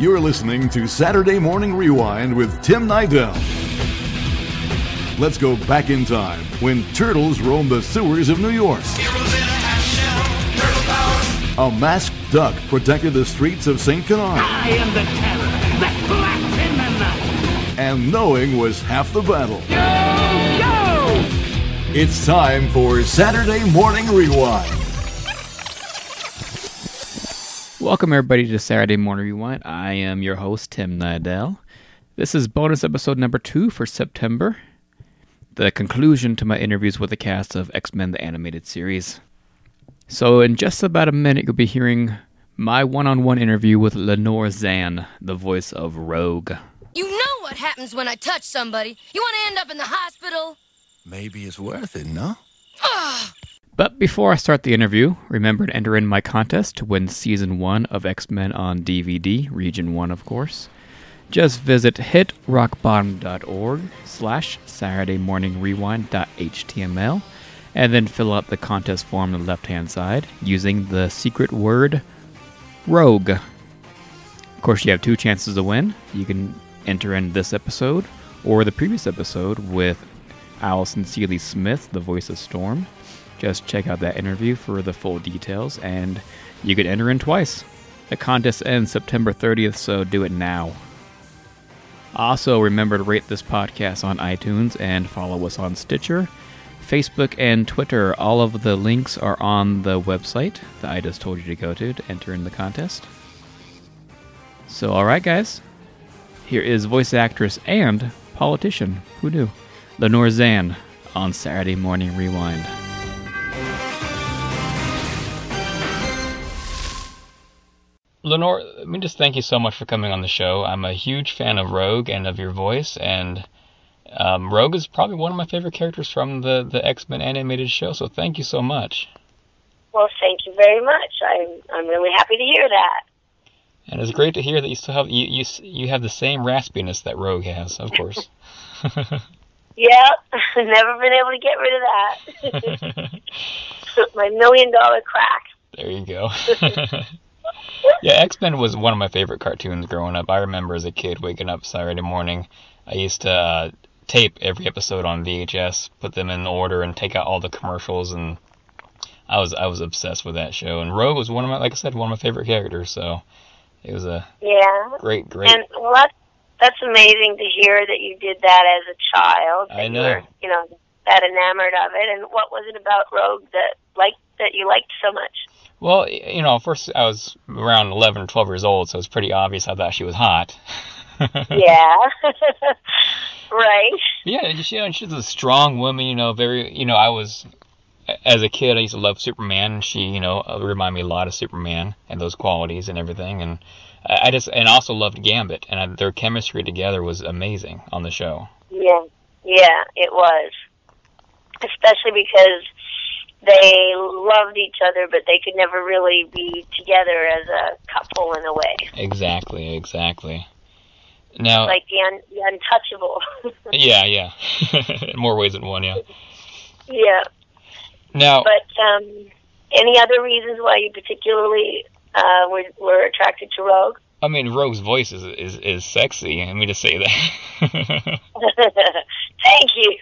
You're listening to Saturday Morning Rewind with Tim Nydell. Let's go back in time when turtles roamed the sewers of New York. A masked duck protected the streets of St. Canard. I am the terror that blacks in the night. And knowing was half the battle. Yo, yo! It's time for Saturday Morning Rewind. Welcome everybody to Saturday Morning Rewind. I am your host, Tim Nydell. This is bonus episode number 2 for September. The conclusion to my interviews with the cast of X-Men the Animated Series. So in just about a minute, you'll be hearing my one-on-one interview with Lenore Zann, the voice of Rogue. You know what happens when I touch somebody. You want to end up in the hospital? Maybe it's worth it, no? But before I start the interview, remember to enter in my contest to win Season 1 of X-Men on DVD, Region 1, of course. Just visit hitrockbottom.org/SaturdayMorningRewind.html and then fill out the contest form on the left-hand side using the secret word Rogue. Of course, you have 2 chances to win. You can enter in this episode or the previous episode with Allison Seeley-Smith, the voice of Storm. Just check out that interview for the full details, and you could enter in twice. The contest ends September 30th, so do it now. Also, remember to rate this podcast on iTunes and follow us on Stitcher, Facebook, and Twitter. All of the links are on the website that I just told you to go to enter in the contest. So, all right, guys. Here is voice actress and politician, who knew, Lenore Zann on Saturday Morning Rewind. Lenore, let me just thank you so much for coming on the show. I'm a huge fan of Rogue and of your voice, and Rogue is probably one of my favorite characters from the X-Men animated show, so thank you so much. Well, thank you very much. I'm really happy to hear that. And it's great to hear that you still have you have the same raspiness that Rogue has, of course. Yep, I've never been able to get rid of that. My $1 million crack. There you go. Yeah, X-Men was one of my favorite cartoons growing up. I remember as a kid waking up Saturday morning. I used to tape every episode on VHS, put them in order, and take out all the commercials. And I was obsessed with that show. And Rogue was one of my favorite characters. So it was great. And that's amazing to hear that you did that as a child. I know. You were that enamored of it. And what was it about Rogue that you liked so much? Well, first I was around 11 or 12 years old, so it was pretty obvious I thought she was hot. Yeah. Right. Yeah, she was a strong woman, as a kid I used to love Superman, and she, reminded me a lot of Superman and those qualities and everything, and I also loved Gambit, and their chemistry together was amazing on the show. Yeah. Yeah, it was. Especially because they loved each other, but they could never really be together as a couple in a way. Exactly. Now, like the untouchable. Yeah. More ways than one, yeah. Yeah. Now, but any other reasons why you particularly were attracted to Rogue? I mean, Rogue's voice is sexy. I mean, to say that. Thank you.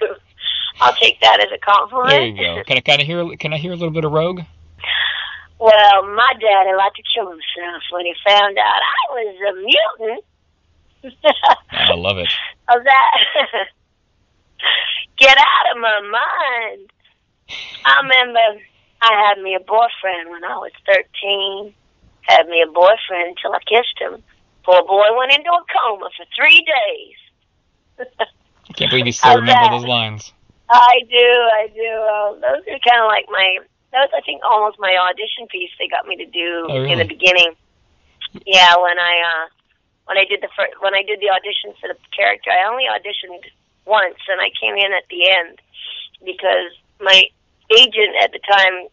I'll take that as a compliment. There you go. Can I hear a little bit of Rogue? Well, my daddy liked to kill himself when he found out I was a mutant. I love it. Of that. Get out of my mind. I remember I had me a boyfriend when I was 13. Had me a boyfriend until I kissed him. Poor boy went into a coma for 3 days. I can't believe you still remember those lines. I do. Those are kind of like that was, I think, almost my audition piece they got me to do in the beginning. Yeah, when I did the audition for the character, I only auditioned once, and I came in at the end because my agent at the time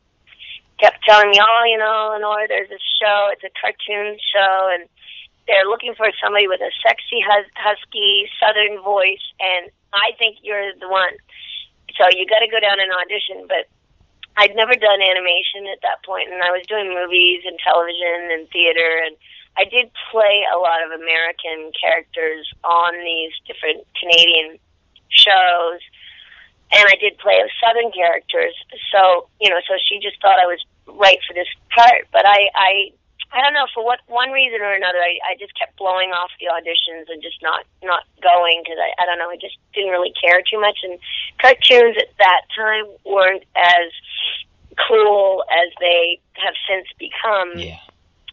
kept telling me, Lenore, there's this show, it's a cartoon show, and they're looking for somebody with a sexy, husky, southern voice, and I think you're the one. So you got to go down and audition, but I'd never done animation at that point, and I was doing movies and television and theater, and I did play a lot of American characters on these different Canadian shows, and I did play Southern characters. So, you know, so she just thought I was right for this part. But I don't know, for what one reason or another, I just kept blowing off the auditions and just not going, because I don't know, I just didn't really care too much. And cartoons at that time weren't as cool as they have since become. Yeah.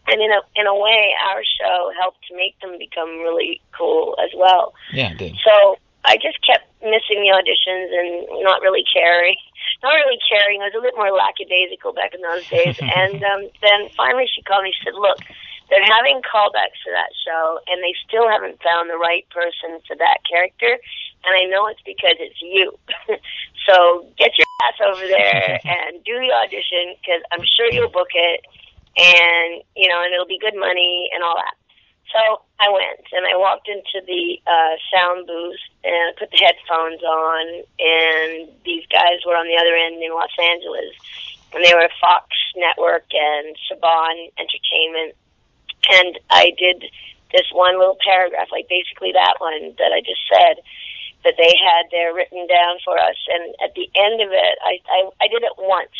And in a way, our show helped to make them become really cool as well. Yeah, it did. So I just kept missing the auditions and not really caring. I was a little more lackadaisical back in those days. And then finally she called me. She said, look, they're having callbacks to that show, and they still haven't found the right person for that character. And I know it's because it's you. So get your ass over there and do the audition, because I'm sure you'll book it. And, you know, and it'll be good money and all that. So I went, and I walked into the sound booth and put the headphones on, and these guys were on the other end in Los Angeles, and they were Fox Network and Saban Entertainment. And I did this one little paragraph, like basically that one that I just said, that they had there written down for us. And at the end of it, I did it once.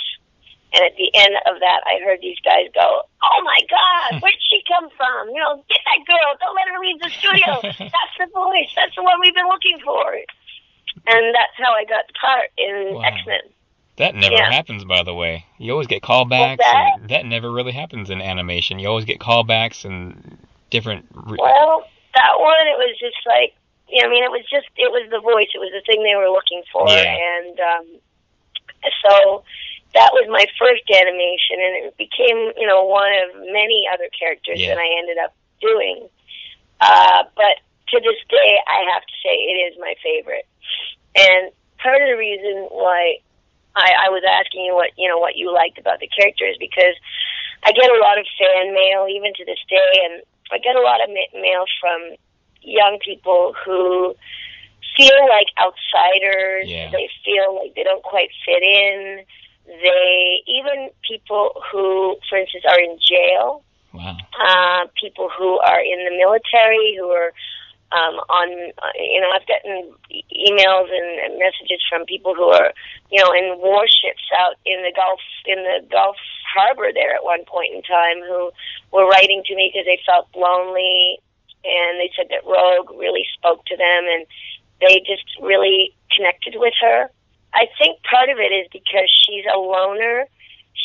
And at the end of that, I heard these guys go, oh, my God, where'd she come from? You know, get that girl. Don't let her leave the studio. That's the voice. That's the one we've been looking for. And that's how I got the part in X-Men. That never happens, by the way. You always get callbacks. That never really happens in animation. You always get callbacks and different... Well, that one, it was just like, you know, I mean, it was just, it was the voice. It was the thing they were looking for. Yeah. And so... that was my first animation, and it became, you know, one of many other characters that I ended up doing. But to this day, I have to say it is my favorite. And part of the reason why I was asking you what you liked about the character is because I get a lot of fan mail, even to this day, and I get a lot of mail from young people who feel like outsiders. Yeah. They feel like they don't quite fit in. They, even people who, for instance, are in jail, wow. People who are in the military, who are you know, I've gotten emails and messages from people who are, you know, in warships out in the Gulf Harbor there at one point in time, who were writing to me because they felt lonely, and they said that Rogue really spoke to them, and they just really connected with her. I think part of it is because she's a loner.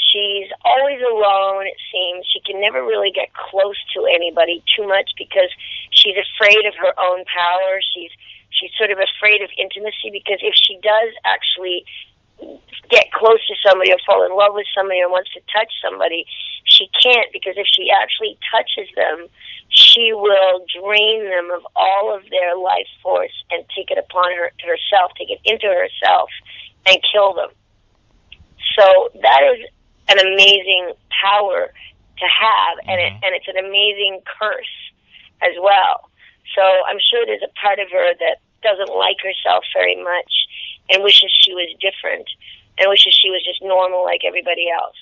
She's always alone, it seems. She can never really get close to anybody too much because she's afraid of her own power. She's sort of afraid of intimacy, because if she does actually get close to somebody or fall in love with somebody or wants to touch somebody, she can't, because if she actually touches them, she will drain them of all of their life force and take it into herself and kill them. So that is an amazing power to have, and it's an amazing curse as well. So I'm sure there's a part of her that doesn't like herself very much and wishes she was different and wishes she was just normal like everybody else.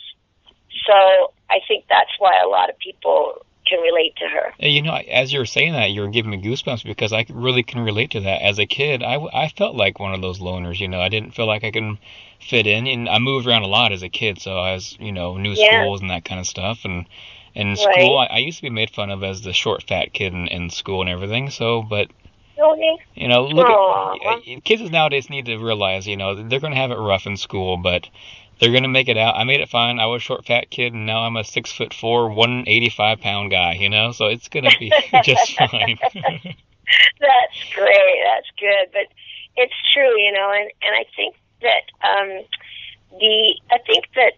So I think that's why a lot of people can relate to her. You know, as you were saying that, you were giving me goosebumps, because I really can relate to that. As a kid, I felt like one of those loners, you know. I didn't feel like I could fit in, and I moved around a lot as a kid, so I was, you know, new schools and that kind of stuff, and in school, I used to be made fun of as the short, fat kid in school and everything, so, but... You know, look at kids nowadays need to realize, you know, they're going to have it rough in school, but they're going to make it out. I made it fine. I was a short, fat kid, and now I'm a 6'4", 185-pound guy, you know, so it's going to be just fine. That's great. That's good. But it's true, you know, and I think that I think that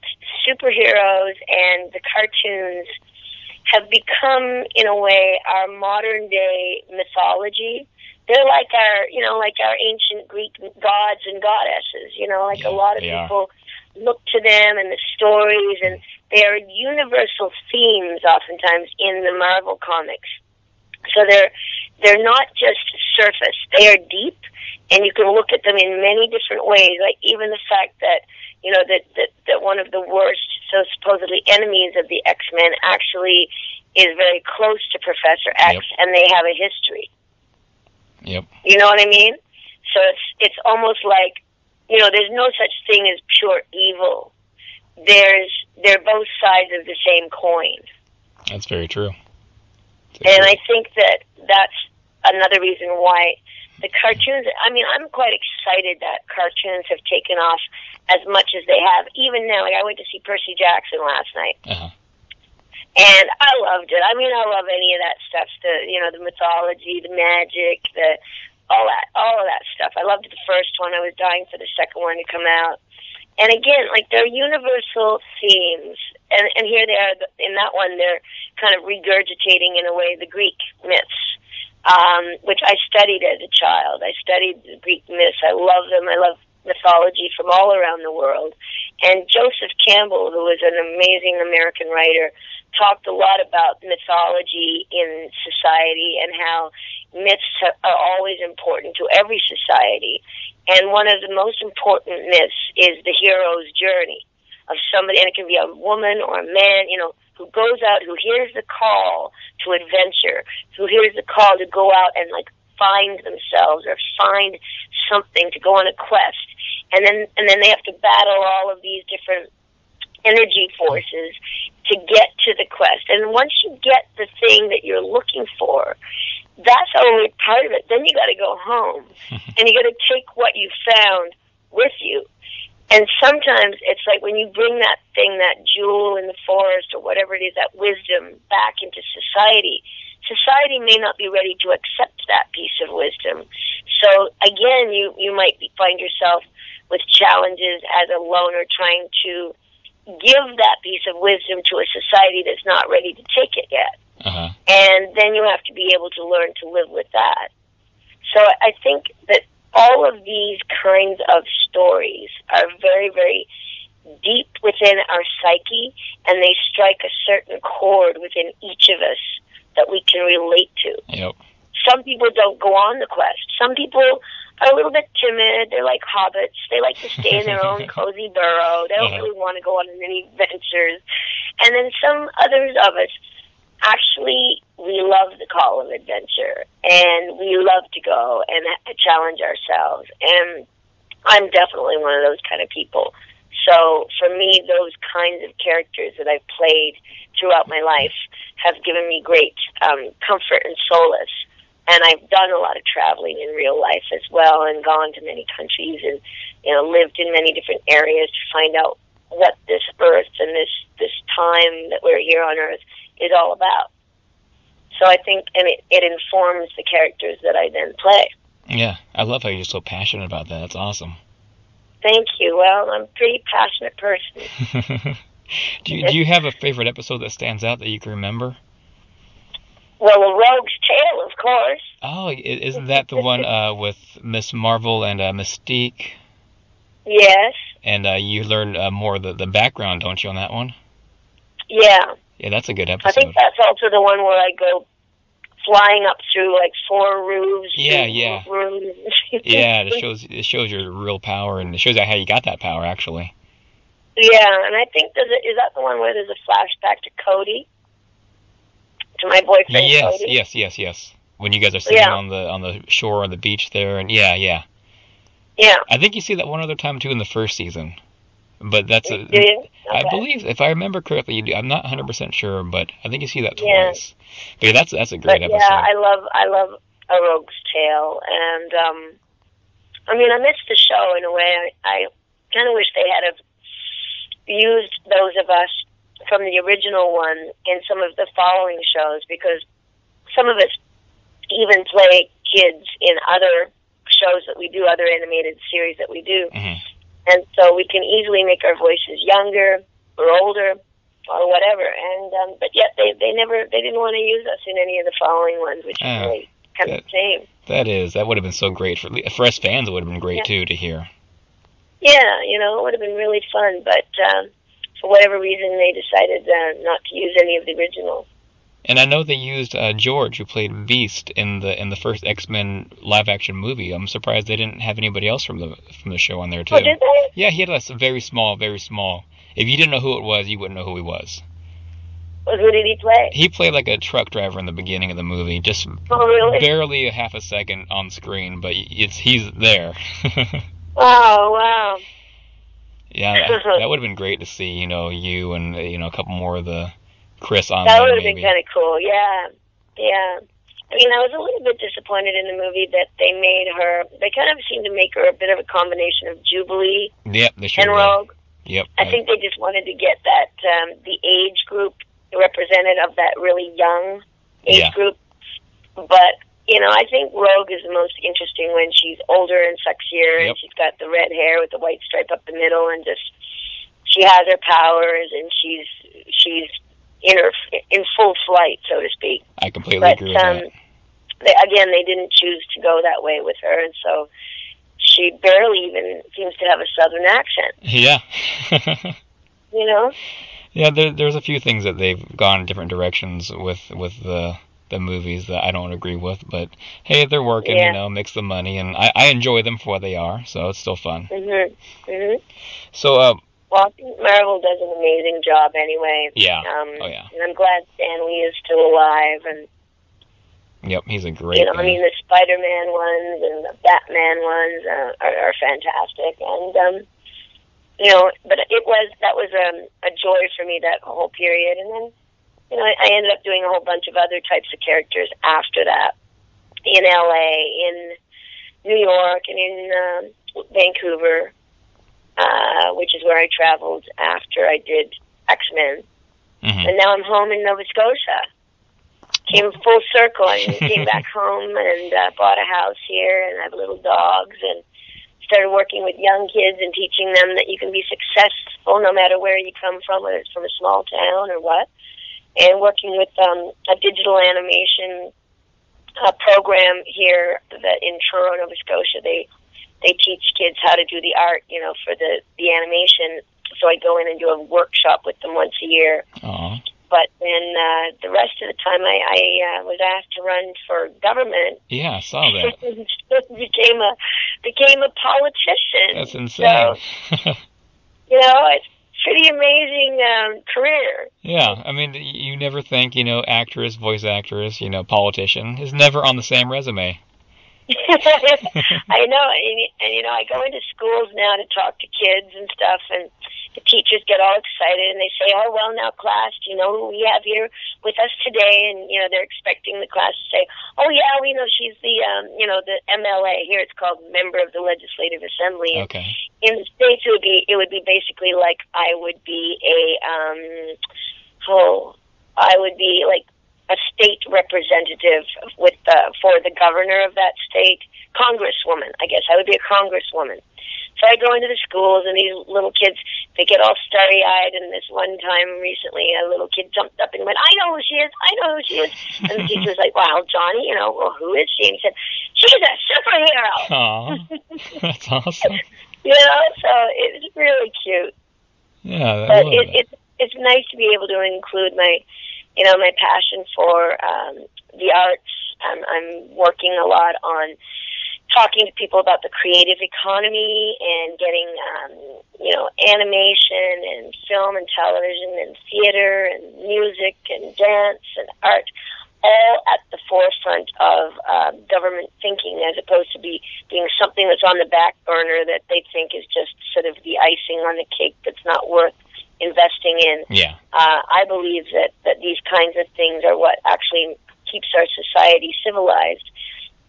superheroes and the cartoons have become, in a way, our modern-day mythology. They're like our, you know, like our ancient Greek gods and goddesses, you know, like a lot of people look to them and the stories, and they are universal themes oftentimes in the Marvel comics. So they're not just surface, they are deep, and you can look at them in many different ways, like even the fact that, you know, that one of the worst, so supposedly, enemies of the X-Men actually is very close to Professor X, and they have a history. You know what I mean? So it's almost like, you know, there's no such thing as pure evil. They're both sides of the same coin. That's very true. And I think that that's another reason why the cartoons, I mean, I'm quite excited that cartoons have taken off as much as they have. Even now, like I went to see Percy Jackson last night. And I loved it. I mean, I love any of that stuff, the, you know, the mythology, the magic, the all of that stuff. I loved the first one. I was dying for the second one to come out. And again, like, they're universal themes. And here they are, in that one, they're kind of regurgitating, in a way, the Greek myths, which I studied as a child. I studied the Greek myths. I love them. I love mythology from all around the world. And Joseph Campbell, who was an amazing American writer, talked a lot about mythology in society and how myths are always important to every society. And one of the most important myths is the hero's journey of somebody, and it can be a woman or a man, you know, who goes out, who hears the call to adventure, who hears the call to go out and, like, find themselves or find something, to go on a quest. And then they have to battle all of these different energy forces to get to the quest. And once you get the thing that you're looking for, that's only part of it. Then you got to go home, and you got to take what you found with you. And sometimes it's like when you bring that thing, that jewel in the forest or whatever it is, that wisdom back into society, society may not be ready to accept that piece of wisdom. So again, you might find yourself with challenges as a loner trying to give that piece of wisdom to a society that's not ready to take it yet. And then you have to be able to learn to live with that. So I think that all of these kinds of stories are very, very deep within our psyche, and they strike a certain chord within each of us that we can relate to. Some people don't go on the quest. Some people are a little bit timid. They're like hobbits. They like to stay in their own cozy burrow. They don't really want to go on any adventures. And then some others of us, actually, we love the call of adventure, and we love to go and challenge ourselves. And I'm definitely one of those kind of people. So for me, those kinds of characters that I've played throughout my life have given me great comfort and solace. And I've done a lot of traveling in real life as well, and gone to many countries, and, you know, lived in many different areas to find out what this earth and this time that we're here on earth is all about. So I think, and it informs the characters that I then play. Yeah, I love how you're so passionate about that. That's awesome. Thank you. Well, I'm a pretty passionate person. Do you have a favorite episode that stands out that you can remember? Well, A Rogue's Tale, of course. Oh, isn't that the one with Miss Marvel and Mystique? Yes. And you learn more of the background, don't you, on that one? Yeah. Yeah, that's a good episode. I think that's also the one where I go flying up through, like, 4 roofs. Yeah. Rooms. Yeah, it shows your real power, and it shows how you got that power, actually. Yeah, and I think, is that the one where there's a flashback to Cody? To my boyfriend, yes, Cody? Yes. When you guys are sitting on the shore, on the beach there, and yeah. I think you see that one other time, too, in the first season. But that's a... Okay. I believe, if I remember correctly, you do. I'm not 100% sure, but I think you see that twice. But yeah, that's a great episode. Yeah, I love A Rogue's Tale, and I mean, I miss the show in a way. I kind of wish they had have used those of us from the original one in some of the following shows, because some of us even play kids in other shows that we do, other animated series that we do. And so we can easily make our voices younger or older or whatever. And but yet they didn't want to use us in any of the following ones, which is really kind of the same. That would have been so great for us fans. It would have been great too to hear. Yeah, you know, it would have been really fun. But for whatever reason, they decided not to use any of the originals. And I know they used George, who played Beast in the first X-Men live-action movie. I'm surprised they didn't have anybody else from the show on there, too. Oh, did they? Yeah, he had a very small. If you didn't know who it was, you wouldn't know who he was. Who did he play? He played like a truck driver in the beginning of the movie, just barely a half a second on screen, but he's there. Oh, wow. Yeah, that would have been great to see, you and, a couple more of the Chris on there. That would have been kind of cool, yeah. Yeah. I mean, I was a little bit disappointed in the movie that they kind of seemed to make her a bit of a combination of Jubilee and Rogue. Yep. I think they just wanted to get that, the age group represented of that really young age group. But, I think Rogue is the most interesting when she's older and sexier, and she's got the red hair with the white stripe up the middle, and just, she has her powers, and she's in full flight, so to speak. I completely agree with that. They didn't choose to go that way with her, and so she barely even seems to have a southern accent. Yeah. Yeah, there's a few things that they've gone in different directions with the movies that I don't agree with, but hey, they're working, makes the money, and I enjoy them for what they are, so it's still fun. Mm-hmm. Mm-hmm. So, well, Marvel does an amazing job anyway. Yeah. And I'm glad Stan Lee is still alive, and yep, he's a great guy. I mean, the Spider-Man ones and the Batman ones are fantastic, and but that was a joy for me, that whole period, and then I ended up doing a whole bunch of other types of characters after that, in L.A., in New York, and in Vancouver, which is where I traveled after I did X-Men, and now I'm home in Nova Scotia. Came full circle. I came back home and bought a house here, and I have little dogs, and started working with young kids and teaching them that you can be successful no matter where you come from, whether it's from a small town or what. And working with a digital animation program here that in Truro, Nova Scotia, they teach kids how to do the art, for the animation. So I go in and do a workshop with them once a year. Aww. But then the rest of the time, I was asked to run for government. Yeah, I saw that. became a politician. That's insane. So, it's a pretty amazing career. Yeah, I mean, you never think, actress, voice actress, politician is never on the same resume. I know, and I go into schools now to talk to kids and stuff, and the teachers get all excited, and they say, "Oh, well, now, class, do you know who we have here with us today?" And, they're expecting the class to say, "Oh, yeah, we know she's the, the MLA." Here it's called Member of the Legislative Assembly. Okay. In the States, it would be basically like I would be like a state representative for the governor of that state, congresswoman, I guess. I would be a congresswoman. So I go into the schools, and these little kids, they get all starry-eyed, and this one time recently, a little kid jumped up and went, I know who she is. And the teacher was like, "Wow, Johnny, well, who is she?" And he said, "She's a superhero." Aww, that's awesome. So it's really cute. Yeah, but it's nice to be able to include my, my passion for the arts. I'm working a lot on talking to people about the creative economy and getting, animation and film and television and theater and music and dance and art, all at the forefront of government thinking, as opposed to being something that's on the back burner that they think is just sort of the icing on the cake that's not worth investing in. Yeah. I believe that these kinds of things are what actually keeps our society civilized,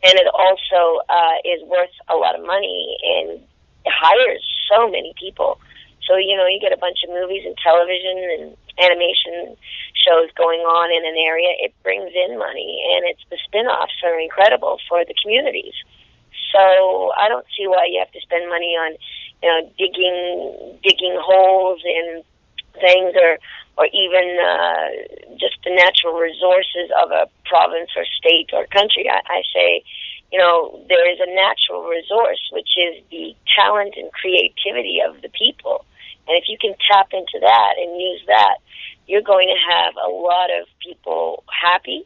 and it also is worth a lot of money and hires so many people. So, you get a bunch of movies and television and animation shows going on in an area, it brings in money, and it's the spin-offs are incredible for the communities. So I don't see why you have to spend money on, digging holes in things or even just the natural resources of a province or state or country. I say, there is a natural resource, which is the talent and creativity of the people. And if you can tap into that and use that, you're going to have a lot of people happy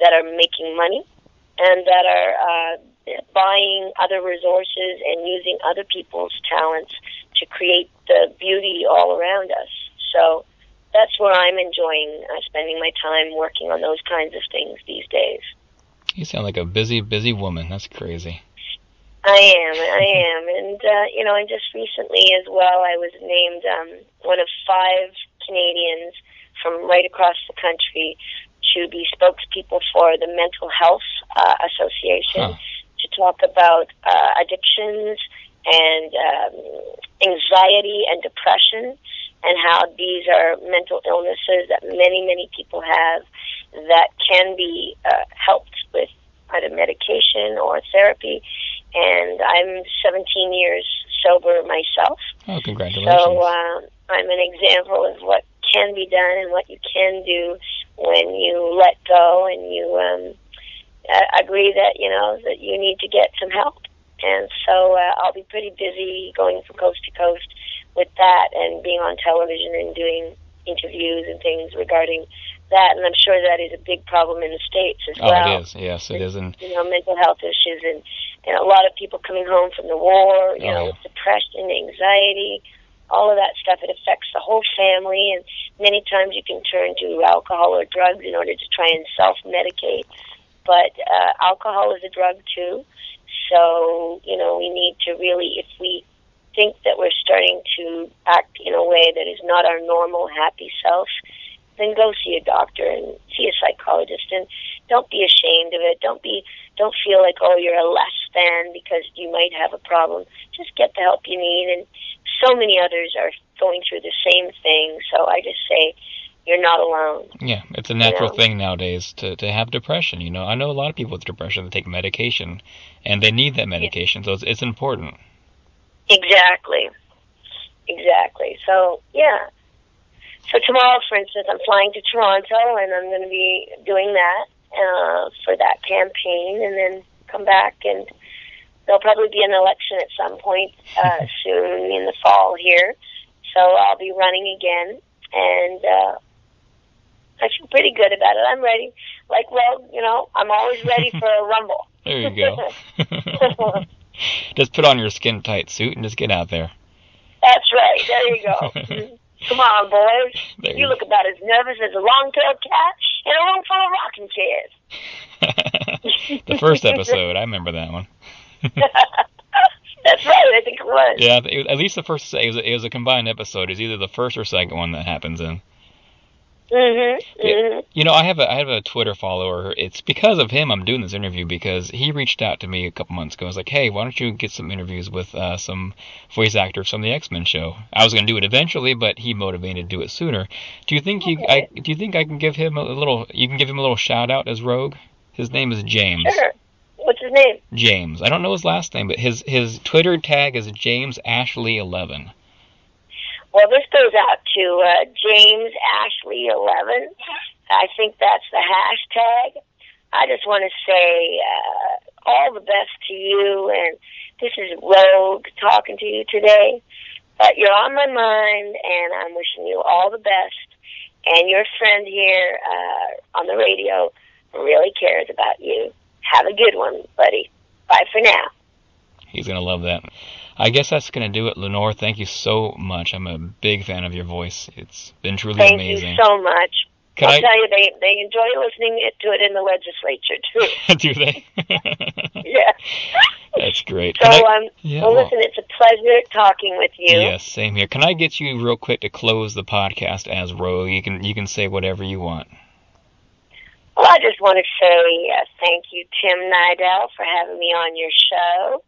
that are making money and that are buying other resources and using other people's talents to create the beauty all around us. So that's where I'm enjoying spending my time working on those kinds of things these days. You sound like a busy, busy woman. That's crazy. I am. And, you know, and just recently as well, I was named one of 5 Canadians from right across the country to be spokespeople for the Mental Health Association to talk about addictions and anxiety and depression and how these are mental illnesses that many, many people have that can be helped with either medication or therapy. And I'm 17 years sober myself. Oh, congratulations. So I'm an example of what can be done and what you can do when you let go and you agree that, you know, that you need to get some help. And so I'll be pretty busy going from coast to coast with that and being on television and doing interviews and things regarding that. And I'm sure that is a big problem in the States as well. Oh, it is. Yes, it is. And, you know, mental health issues and a lot of people coming home from the war, you know, depression, anxiety, all of that stuff. It affects the whole family. And many times you can turn to alcohol or drugs in order to try and self-medicate. But alcohol is a drug, too. So, you know, we need to really, if we think that we're starting to act in a way that is not our normal, happy self, then go see a doctor and see a psychologist. And don't be ashamed of it. Don't feel like, oh, you're a less than because you might have a problem. Just get the help you need. And so many others are going through the same thing. So I just say, you're not alone. Yeah, it's a natural thing nowadays to have depression. You know, I know a lot of people with depression that take medication, and they need that medication, so it's important. Exactly. So, yeah. So tomorrow, for instance, I'm flying to Toronto, and I'm going to be doing that for that campaign, and then come back, and there'll probably be an election at some point soon in the fall here. So I'll be running again, and I feel pretty good about it. I'm ready. Like, well, you know, I'm always ready for a rumble. There you go. Just put on your skin-tight suit and just get out there. That's right. There you go. Come on, boys. You look about as nervous as a long-tailed cat in a room full of rocking chairs. The first episode. I remember that one. That's right. I think it was. Yeah, it was, at least the first. It was a combined episode. It was either the first or second one that happens in. Mm-hmm. You know, I have a Twitter follower. It's because of him I'm doing this interview, because he reached out to me a couple months ago. I was like, hey, why don't you get some interviews with some voice actors from the X-Men show? I was going to do it eventually, but he motivated to do it sooner. Do you think I can give him a little shout out as Rogue? His name is James. Sure. What's his name? James. I don't know his last name, but his Twitter tag is JamesAshley11. Well, this goes out to JamesAshley11. I think that's the hashtag. I just want to say all the best to you, and this is Rogue talking to you today. But you're on my mind, and I'm wishing you all the best. And your friend here on the radio really cares about you. Have a good one, buddy. Bye for now. He's going to love that. I guess that's going to do it, Lenore. Thank you so much. I'm a big fan of your voice. It's been truly amazing. Thank you so much. I'll tell you, they enjoy listening to it in the legislature, too. Do they? Yeah. That's great. So, listen, it's a pleasure talking with you. Yes, same here. Can I get you real quick to close the podcast as Rogue? You can say whatever you want. Well, I just want to say thank you, Tim Nydell, for having me on your show.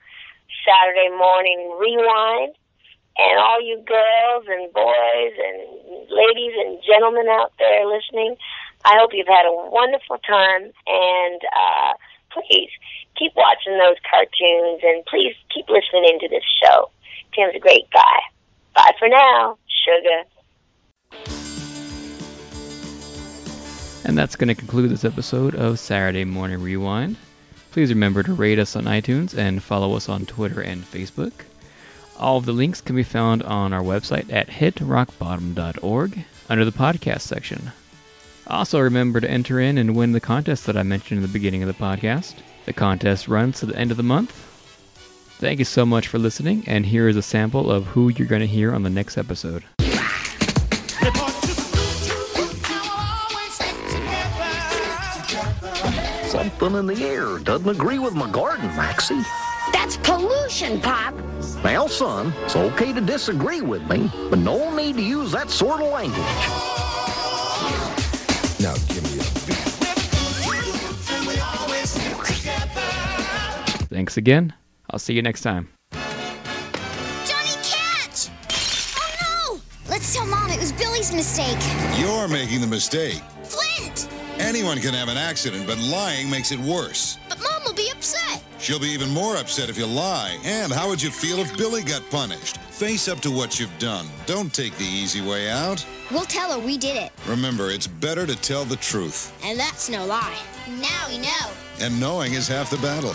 Saturday Morning Rewind, and all you girls and boys and ladies and gentlemen out there listening, I hope you've had a wonderful time, and please keep watching those cartoons, and please keep listening to this show. Tim's a great guy. Bye for now, sugar. And that's going to conclude this episode of Saturday Morning Rewind. Please remember to rate us on iTunes and follow us on Twitter and Facebook. All of the links can be found on our website at hitrockbottom.org under the podcast section. Also remember to enter in and win the contest that I mentioned in the beginning of the podcast. The contest runs to the end of the month. Thank you so much for listening, and here is a sample of who you're going to hear on the next episode. Something in the air doesn't agree with my garden, Maxie. That's pollution, Pop. Now, son, it's okay to disagree with me, but no need to use that sort of language. Now, give me a beat. Thanks again. I'll see you next time. Johnny, catch! Oh, no! Let's tell Mom it was Billy's mistake. You're making the mistake. Flint! Anyone can have an accident, but lying makes it worse. But Mom will be upset. She'll be even more upset if you lie. And how would you feel if Billy got punished? Face up to what you've done. Don't take the easy way out. We'll tell her we did it. Remember, it's better to tell the truth. And that's no lie. Now we know. And knowing is half the battle.